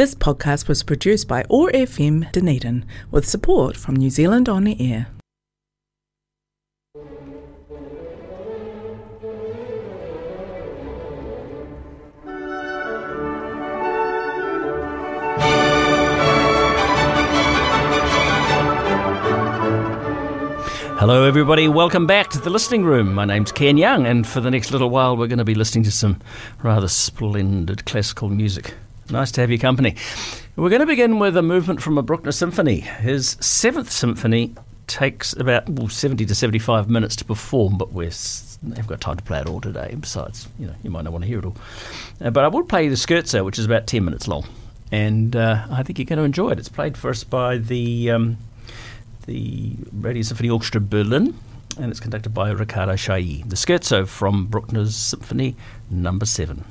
This podcast was produced by OAR FM Dunedin with support from New Zealand On Air. Hello everybody, welcome back to The Listening Room. My name's Ken Young, and for the next little while we're going to be listening to some rather splendid classical music. Nice to have your company. We're going to begin with a movement from a Bruckner symphony. His 7th symphony takes about 70 to 75 minutes to perform, but we haven't got time to play it all today. Besides, you might not want to hear it all. But I will play the Scherzo, which is about 10 minutes long, and I think you're going to enjoy it. It's played for us by the Radio Symphony Orchestra Berlin, and it's conducted by Riccardo Chailly. The Scherzo from Bruckner's Symphony Number 7.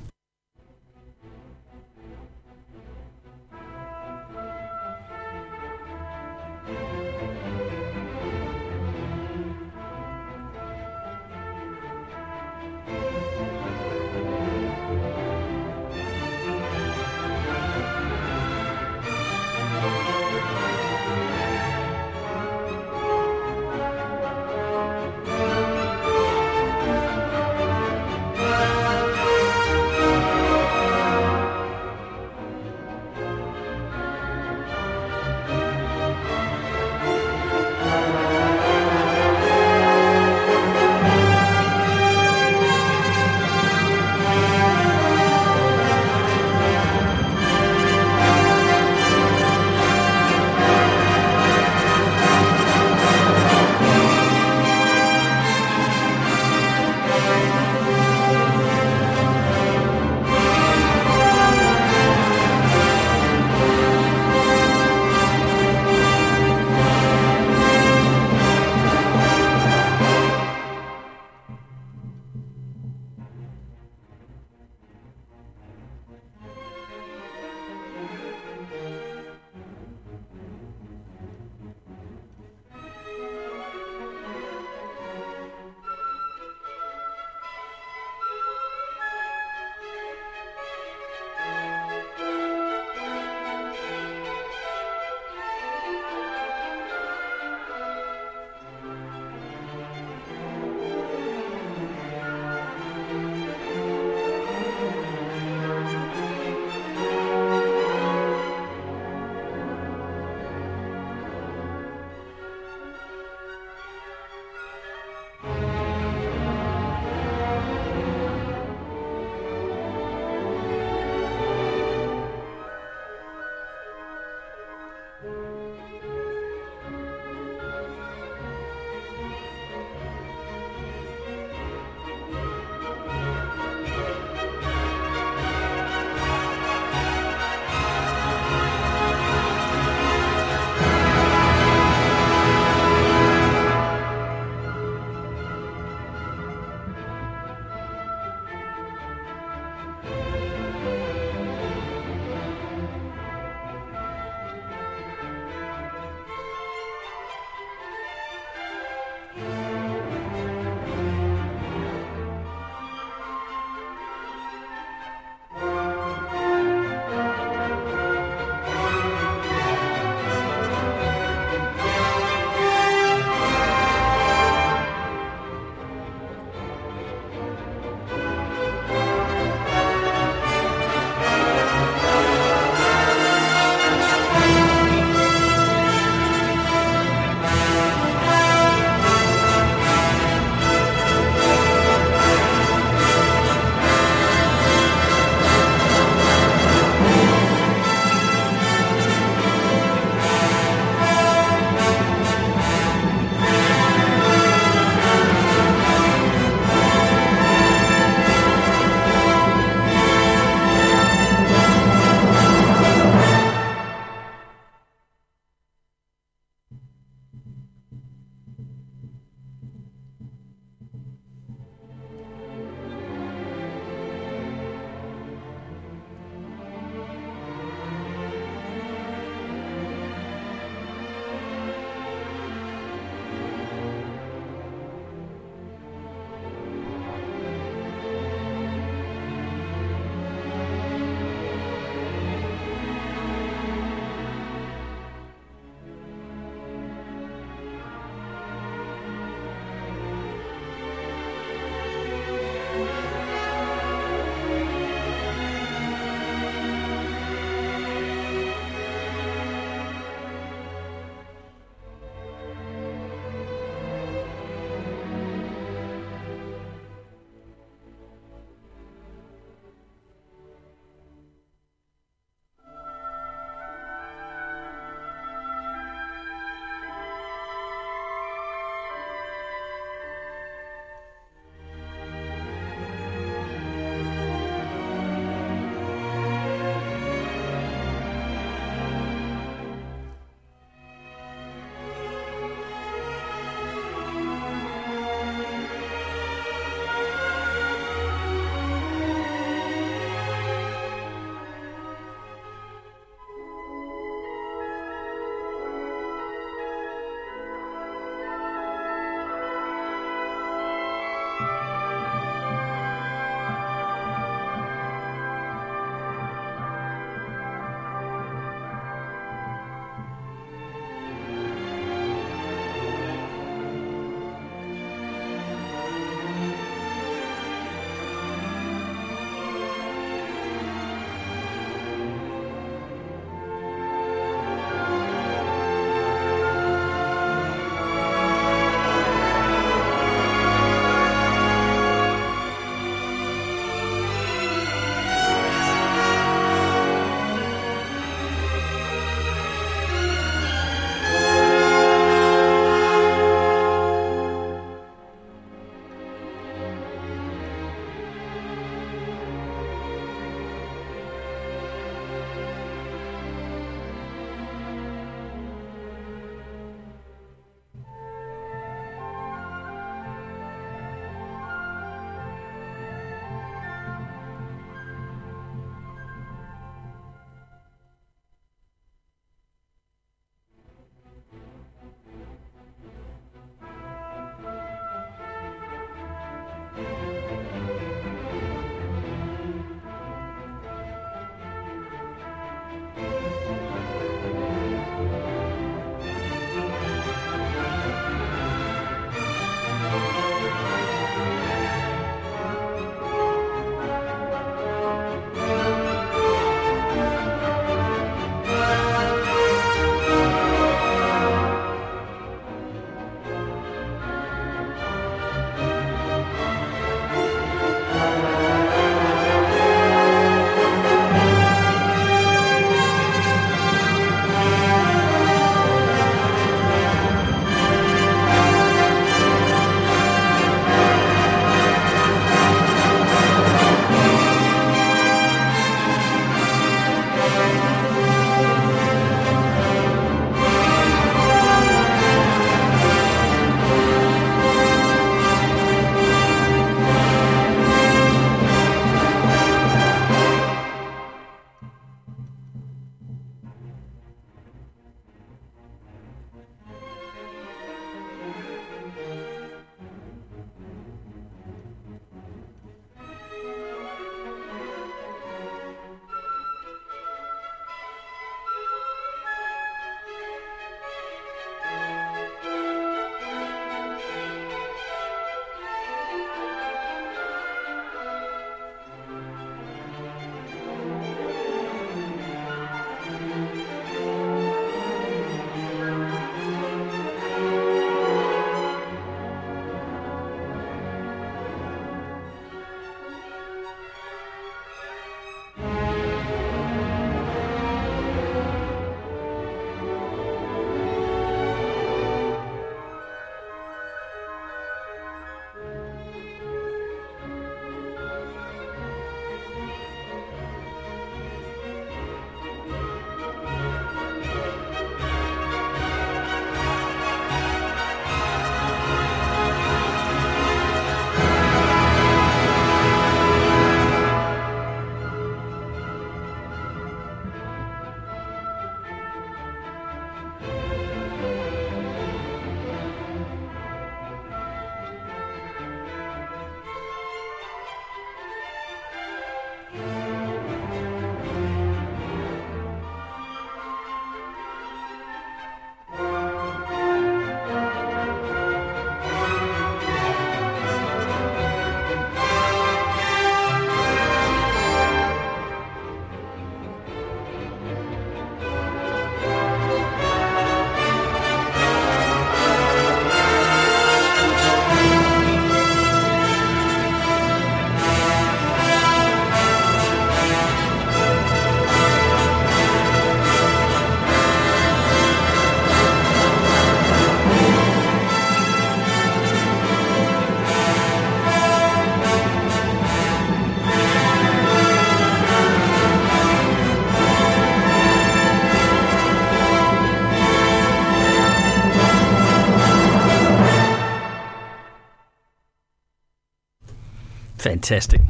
Fantastic.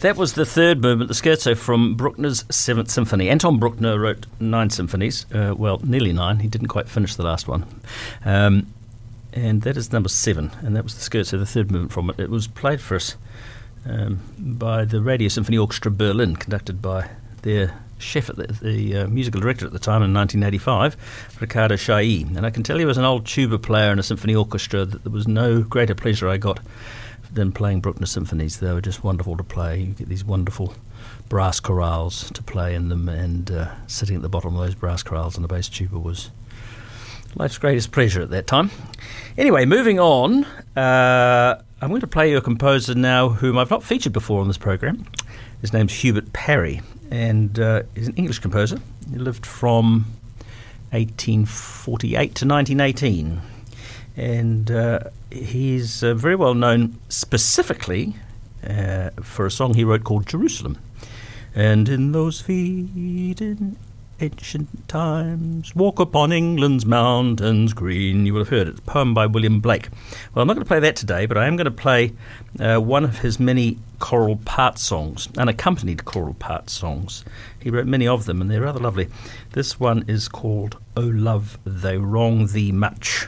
That was the third movement, the scherzo from Bruckner's Seventh Symphony. Anton Bruckner wrote 9 symphonies, nearly 9. He didn't quite finish the last one. And that is number 7, and that was the scherzo, the third movement from it. It was played for us by the Radio Symphony Orchestra Berlin, conducted by their chef, at the musical director at the time in 1985, Riccardo Chailly. And I can tell you, as an old tuba player in a symphony orchestra, that there was no greater pleasure I got than playing Bruckner symphonies. They were just wonderful to play. You get these wonderful brass chorales to play in them, and sitting at the bottom of those brass chorales on the bass tuba was life's greatest pleasure at that time. Anyway, moving on, I'm going to play you a composer now whom I've not featured before on this program. His name's Hubert Parry, and he's an English composer. He lived from 1848 to 1918, and he's very well known specifically for a song he wrote called Jerusalem. And in those feet in ancient times, walk upon England's mountains green. You will have heard it. It's a poem by William Blake. Well, I'm not going to play that today, but I am going to play one of his many choral part songs, unaccompanied choral part songs. He wrote many of them, and they're rather lovely. This one is called "O Love, They Wrong Thee Much,"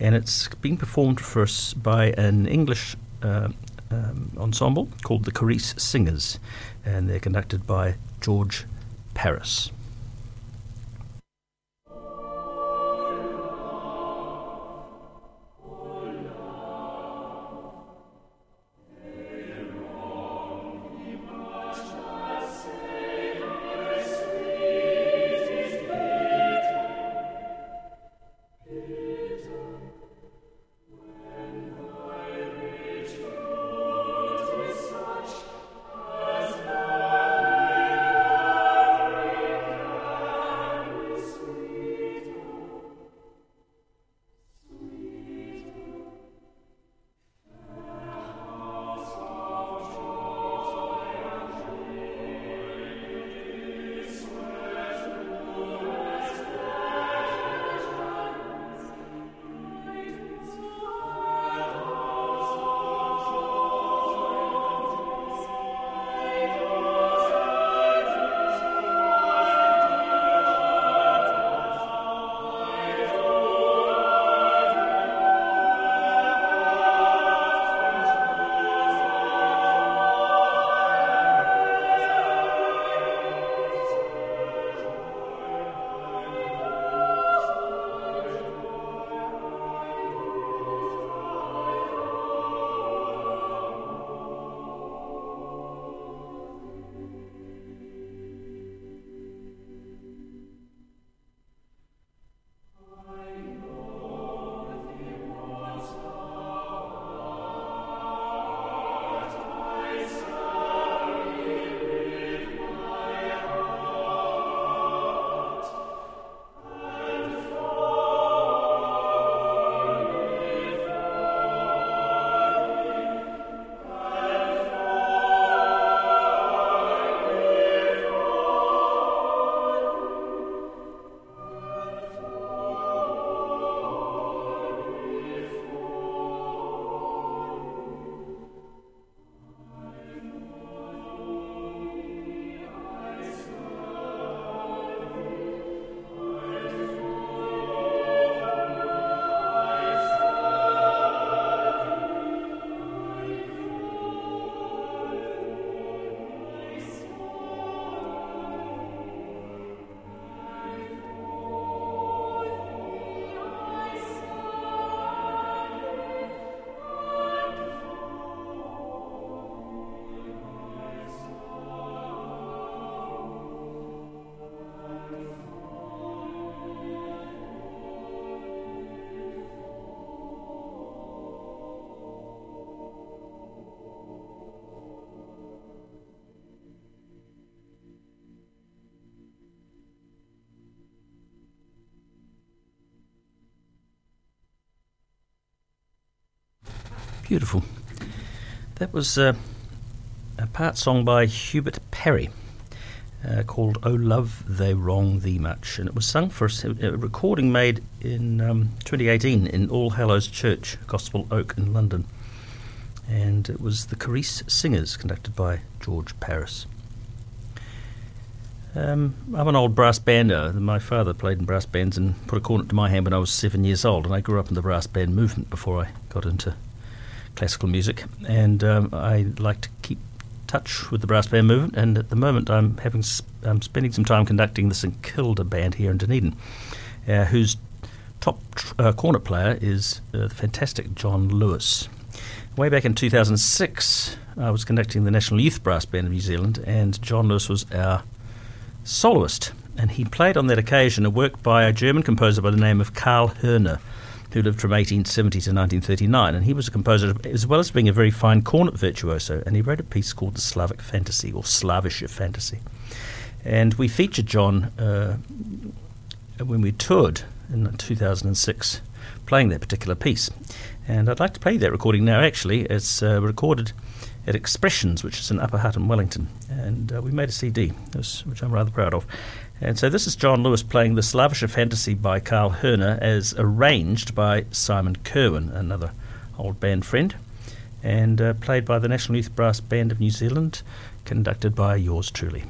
and it's being performed for us by an English ensemble called the Carice Singers, and they're conducted by George Paris. Beautiful. That was a part song by Hubert Parry called "O Love, They Wrong Thee Much," and it was sung for a recording made in 2018 in All Hallows Church, Gospel Oak in London. and it was the Carice Singers, conducted by George Paris. I'm an old brass bander. My father played in brass bands and put a cornet to my hand when I was 7 years old, and I grew up in the brass band movement before I got into classical music, and I like to keep touch with the brass band movement, and at the moment I'm spending some time conducting the St Kilda Band here in Dunedin, whose top cornet player is the fantastic John Lewis. Way back in 2006, I was conducting the National Youth Brass Band of New Zealand, and John Lewis was our soloist, and he played on that occasion a work by a German composer by the name of Karl Hohne, who lived from 1870 to 1939, and he was a composer as well as being a very fine cornet virtuoso, and he wrote a piece called The Slavic Fantasy, or Slavische Fantasy. And we featured John when we toured in 2006, playing that particular piece. And I'd like to play that recording now, actually. It's recorded at Expressions, which is in Upper Hutt in Wellington, and we made a CD, which I'm rather proud of. And so this is John Lewis playing the Slavische Fantasy by Karl Hohne, as arranged by Simon Kerwin, another old band friend, and played by the National Youth Brass Band of New Zealand, conducted by yours truly.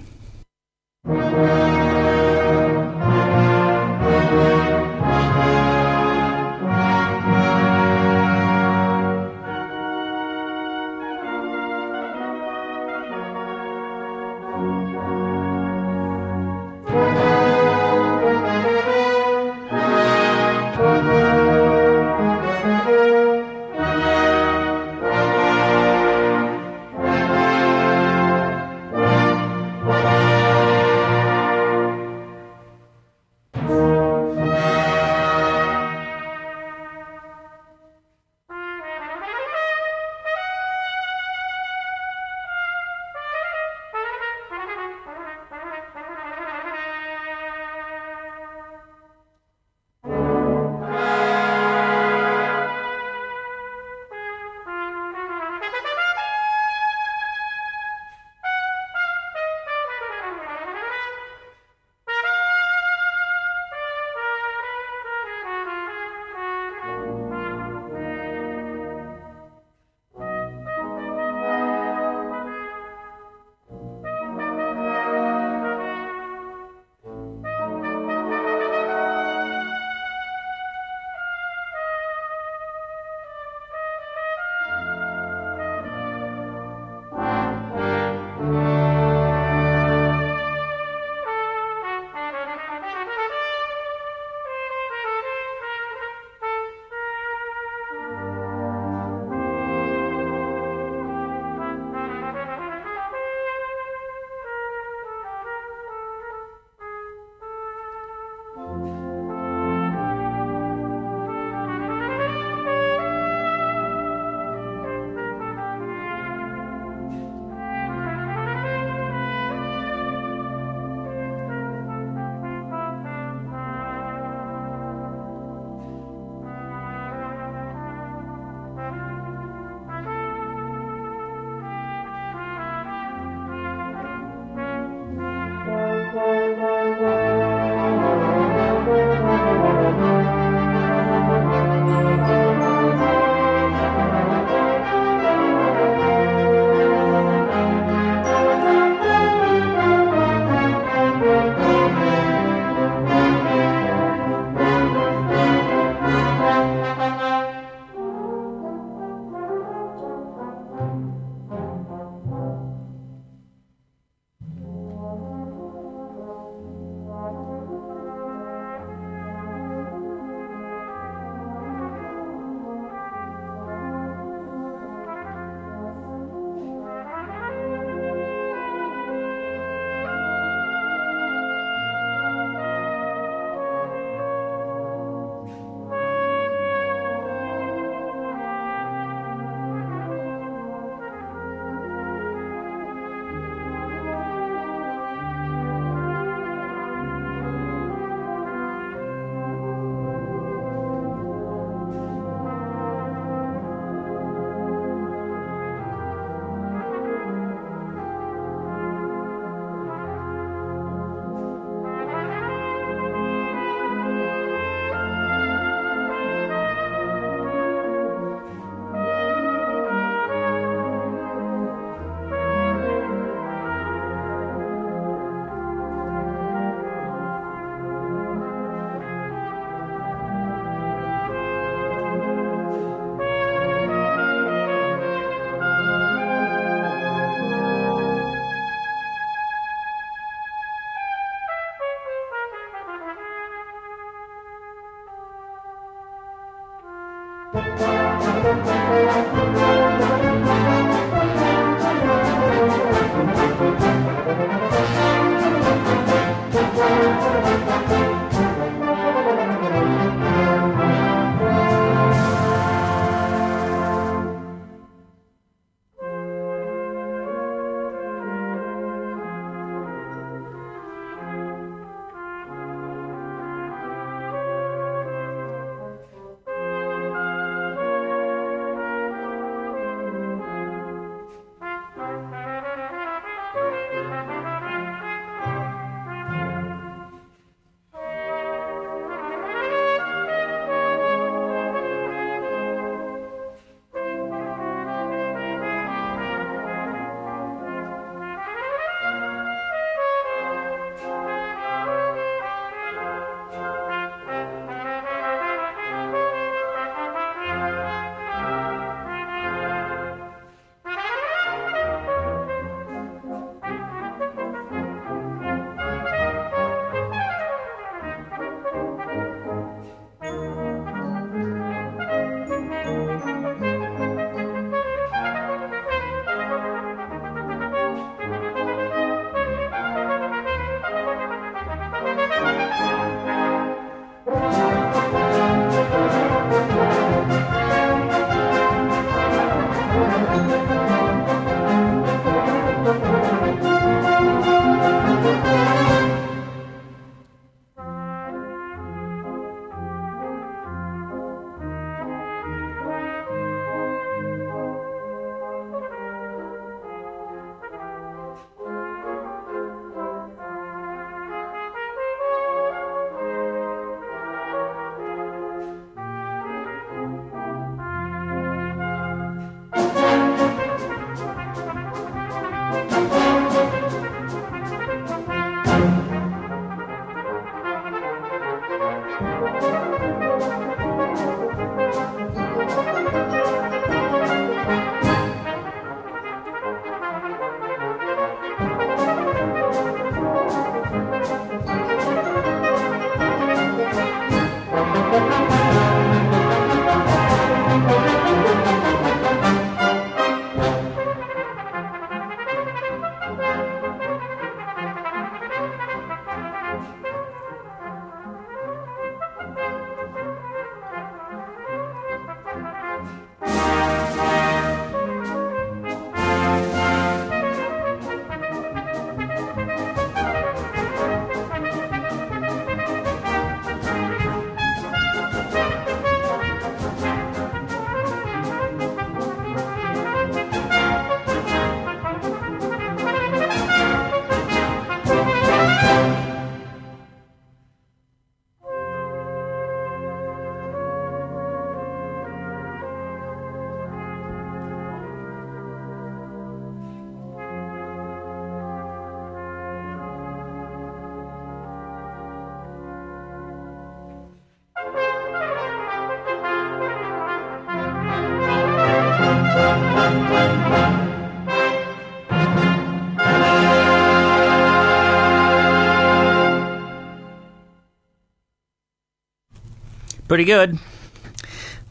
Pretty good.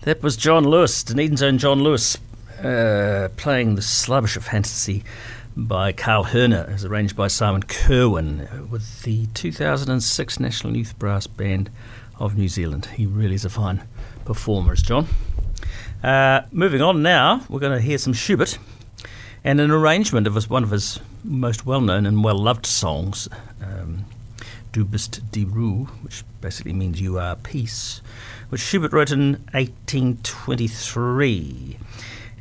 That was John Lewis, Dunedin's own John Lewis, playing the Slavische Fantasy by Karl Hoehne, as arranged by Simon Kerwin, with the 2006 National Youth Brass Band of New Zealand. He really is a fine performer, is John. Moving on now, we're going to hear some Schubert and an arrangement of one of his most well-known and well-loved songs, Du bist die Ruh, which basically means you are peace, which Schubert wrote in 1823.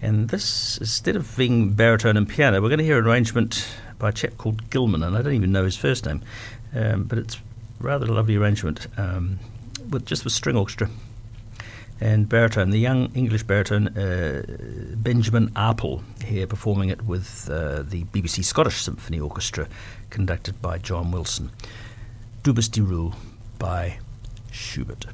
And this, instead of being baritone and piano, we're going to hear an arrangement by a chap called Gilman, and I don't even know his first name, but it's rather a lovely arrangement, with string orchestra and baritone, the young English baritone Benjamin Appl, here performing it with the BBC Scottish Symphony Orchestra, conducted by John Wilson. Du bist die Ruh by Schubert.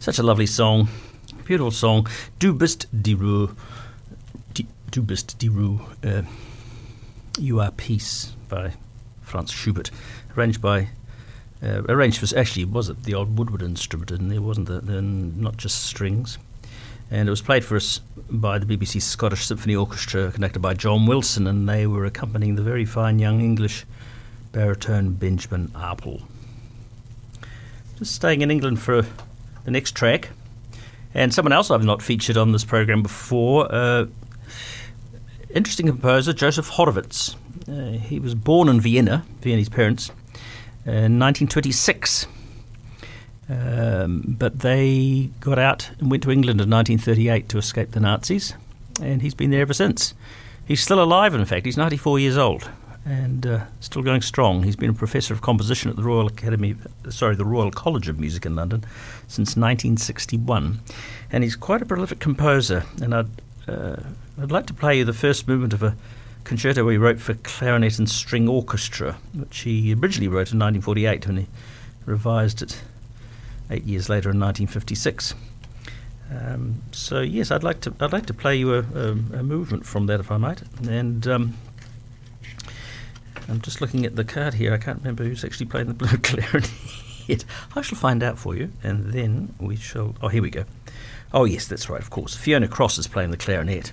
Such a lovely song, beautiful song. Du bist die Ruh, Du bist die Ruh, You Are Peace by Franz Schubert, arranged for actually was it the old woodwood instrument, and there wasn't not just strings, and it was played for us by the BBC Scottish Symphony Orchestra, conducted by John Wilson, and they were accompanying the very fine young English baritone Benjamin Appl. Just staying in England for the next track, and someone else I've not featured on this program before, interesting composer Joseph Horovitz. He was born in Viennese parents, in 1926, but they got out and went to England in 1938 to escape the Nazis, and he's been there ever since. He's still alive, in fact. He's 94 years old and still going strong. He's been a professor of composition at the the Royal College of Music in London since 1961, and he's quite a prolific composer. And I'd like to play you the first movement of a concerto he wrote for clarinet and string orchestra, which he originally wrote in 1948, and he revised it 8 years later in 1956. So yes, I'd like to play you a movement from that, if I might, and. I'm just looking at the card here. I can't remember who's actually playing the blue clarinet. I shall find out for you, and then we shall... Oh, here we go. Oh, yes, that's right, of course. Fiona Cross is playing the clarinet,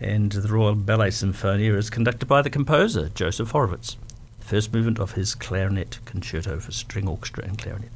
and the Royal Ballet Sinfonia is conducted by the composer, Joseph Horovitz, the first movement of his clarinet concerto for string orchestra and clarinet.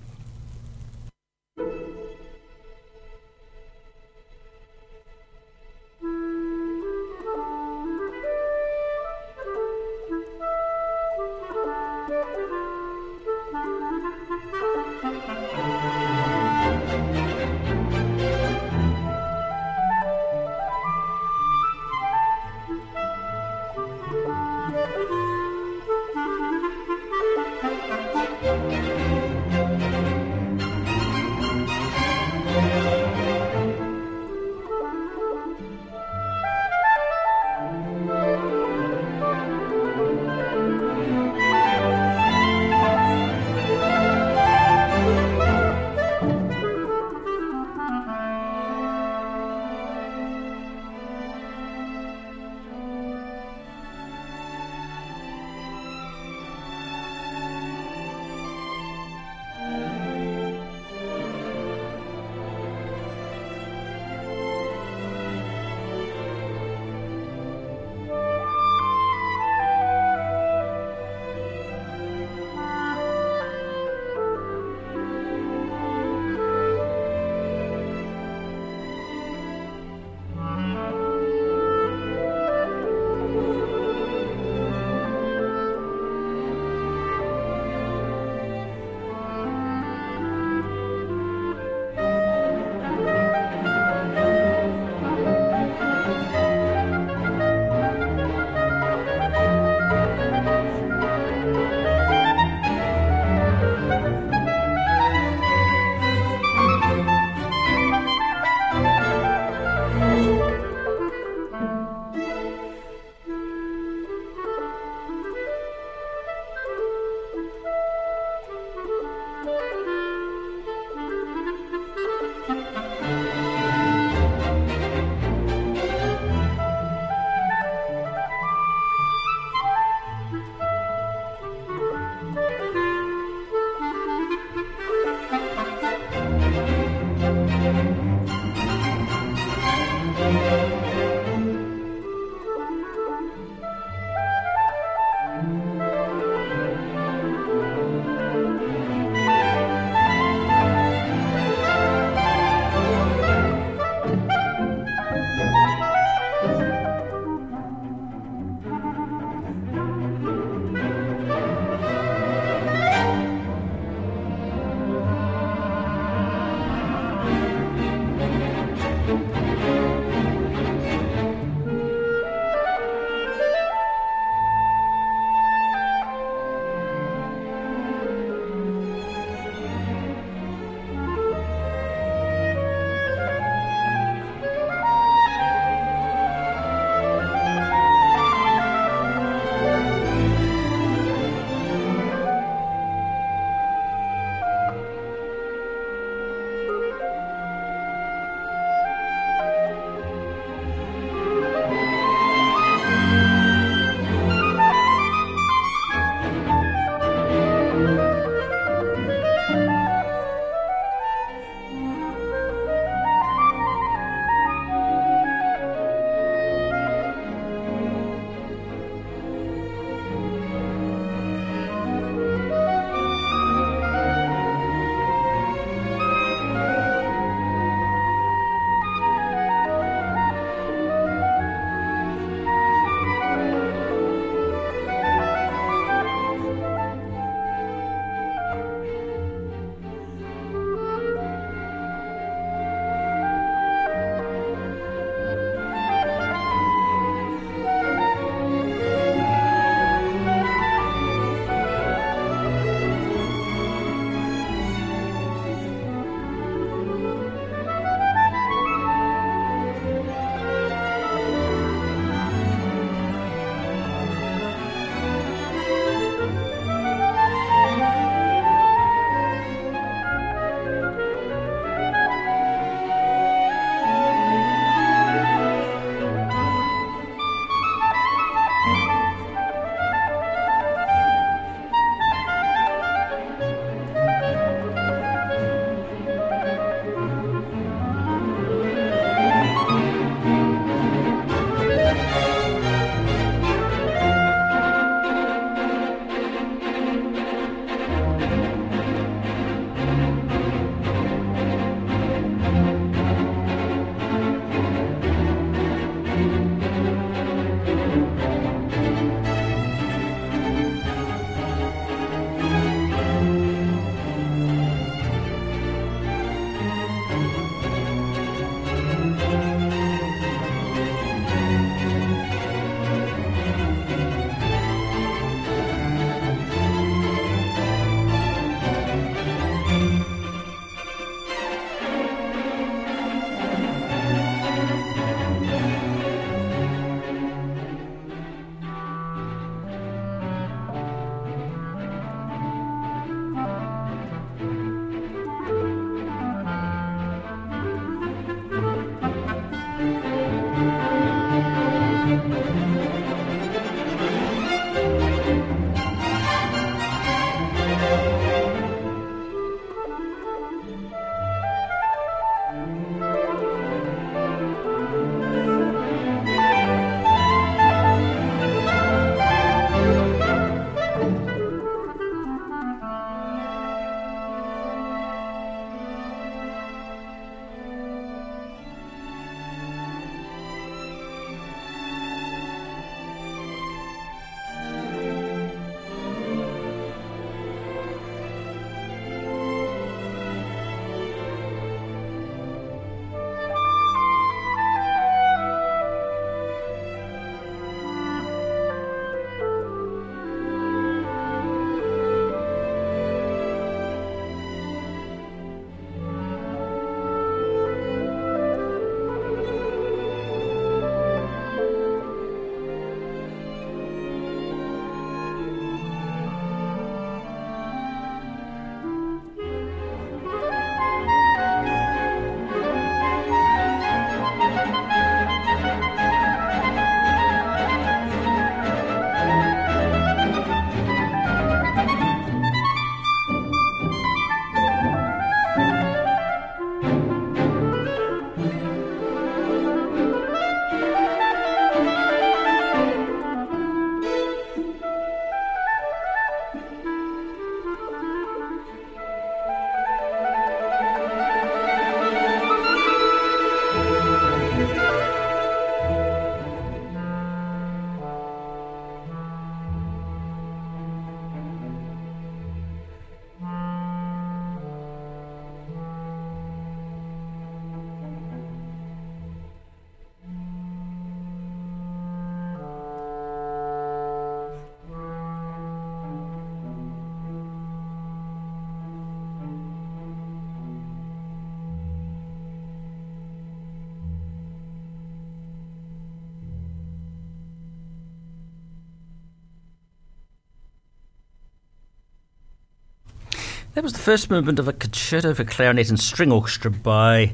That was the first movement of a concerto for clarinet and string orchestra by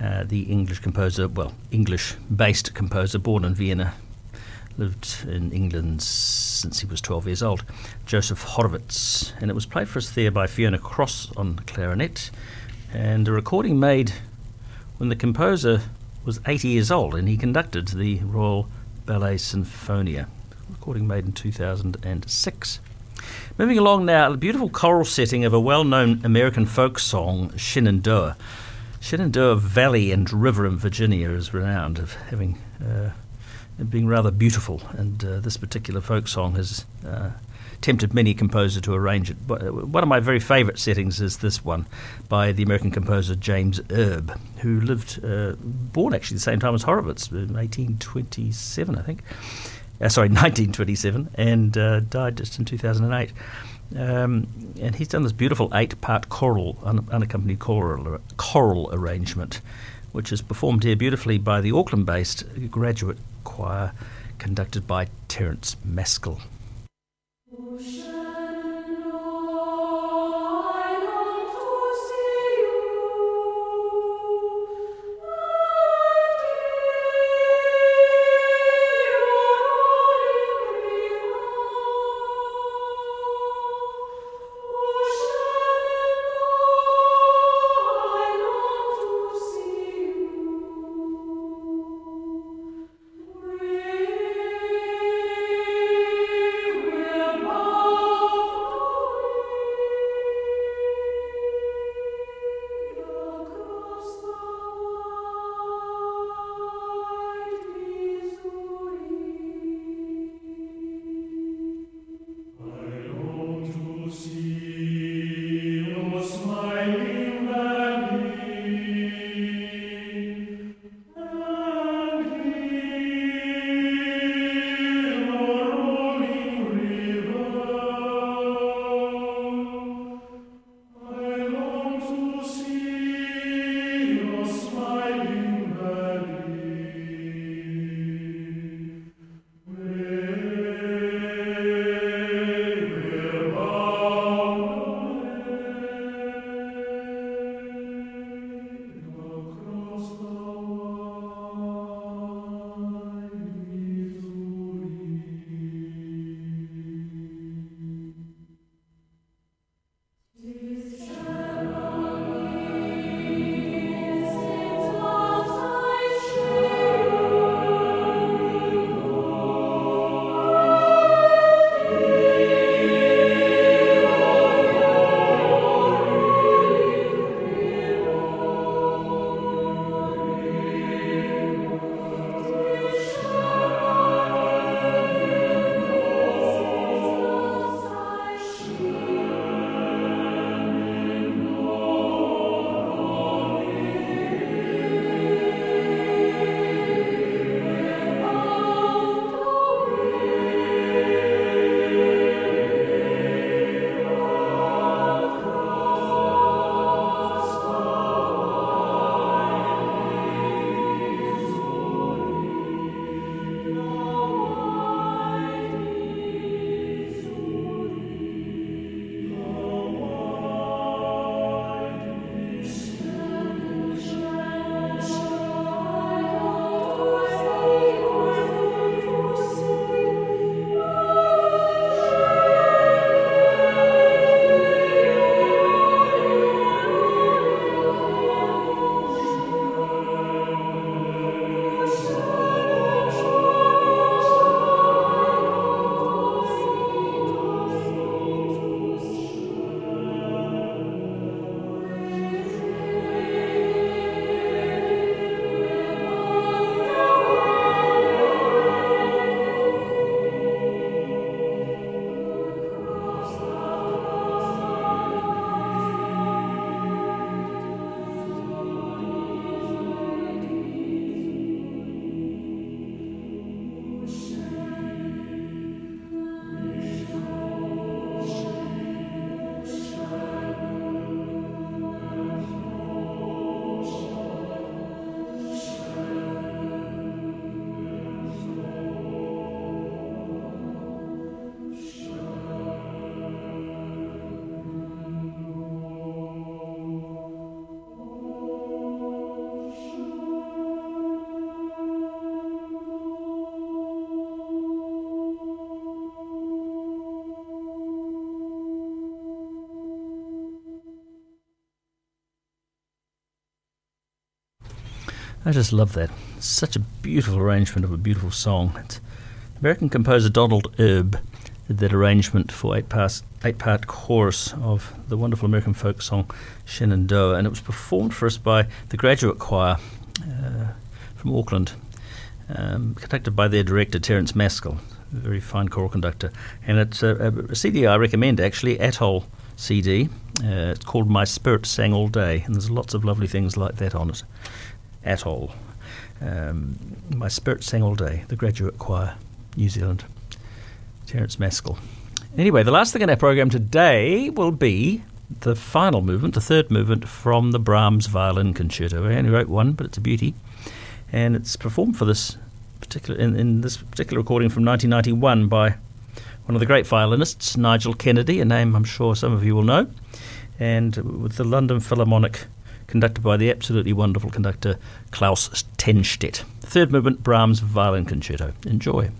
the English composer, well, English-based composer, born in Vienna, lived in England since he was 12 years old, Joseph Horovitz. And it was played for us there by Fiona Cross on clarinet, and a recording made when the composer was 80 years old and he conducted the Royal Ballet Sinfonia, a recording made in 2006. Moving along now, a beautiful choral setting of a well-known American folk song, Shenandoah. Shenandoah Valley and River in Virginia is renowned of having being rather beautiful, and this particular folk song has tempted many composers to arrange it. One of my very favourite settings is this one by the American composer James Erb, who lived, born actually the same time as Horovitz, in 1927, and died just in 2008. And he's done this beautiful 8-part choral, unaccompanied choral arrangement, which is performed here beautifully by the Auckland-based Graduate Choir, conducted by Terence Maskell. I just love that. It's such a beautiful arrangement of a beautiful song. It's American composer Donald Erb did that arrangement for eight-part chorus of the wonderful American folk song Shenandoah, and it was performed for us by the Graduate Choir from Auckland, conducted by their director Terence Maskell, a very fine choral conductor. And it's a CD I recommend, actually, Atoll CD. It's called My Spirit Sang All Day, and there's lots of lovely things like that on it. Atoll. My Spirit Sang All Day, the Graduate Choir, New Zealand. Terence Maskell. Anyway, the last thing in our program today will be the final movement, the third movement from the Brahms Violin Concerto. I only wrote one, but it's a beauty, and it's performed for this particular in this particular recording from 1991 by one of the great violinists, Nigel Kennedy, a name I'm sure some of you will know, and with the London Philharmonic, conducted by the absolutely wonderful conductor Klaus Tennstedt. Third movement, Brahms Violin Concerto. Enjoy.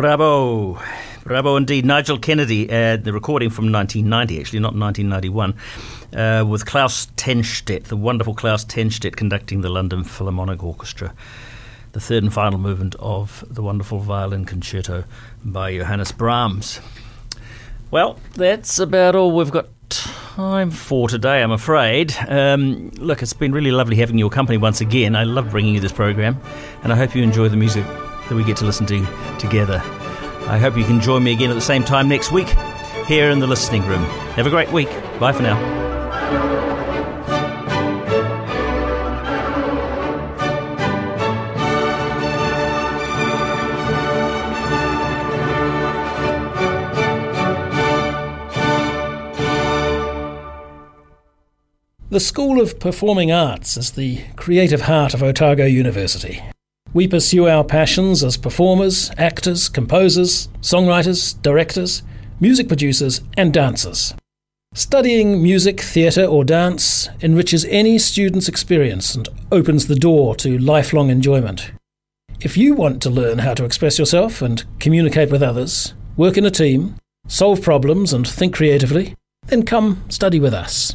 Bravo. Bravo indeed. Nigel Kennedy, the recording from 1990, actually, not 1991, with Klaus Tennstedt, the wonderful Klaus Tennstedt, conducting the London Philharmonic Orchestra. The third and final movement of the wonderful violin concerto by Johannes Brahms. Well, that's about all we've got time for today, I'm afraid. Look, it's been really lovely having your company once again. I love bringing you this program, and I hope you enjoy the music that we get to listen to together. I hope you can join me again at the same time next week here in the Listening Room. Have a great week. Bye for now. The School of Performing Arts is the creative heart of Otago University. We pursue our passions as performers, actors, composers, songwriters, directors, music producers and dancers. Studying music, theatre or dance enriches any student's experience and opens the door to lifelong enjoyment. If you want to learn how to express yourself and communicate with others, work in a team, solve problems and think creatively, then come study with us.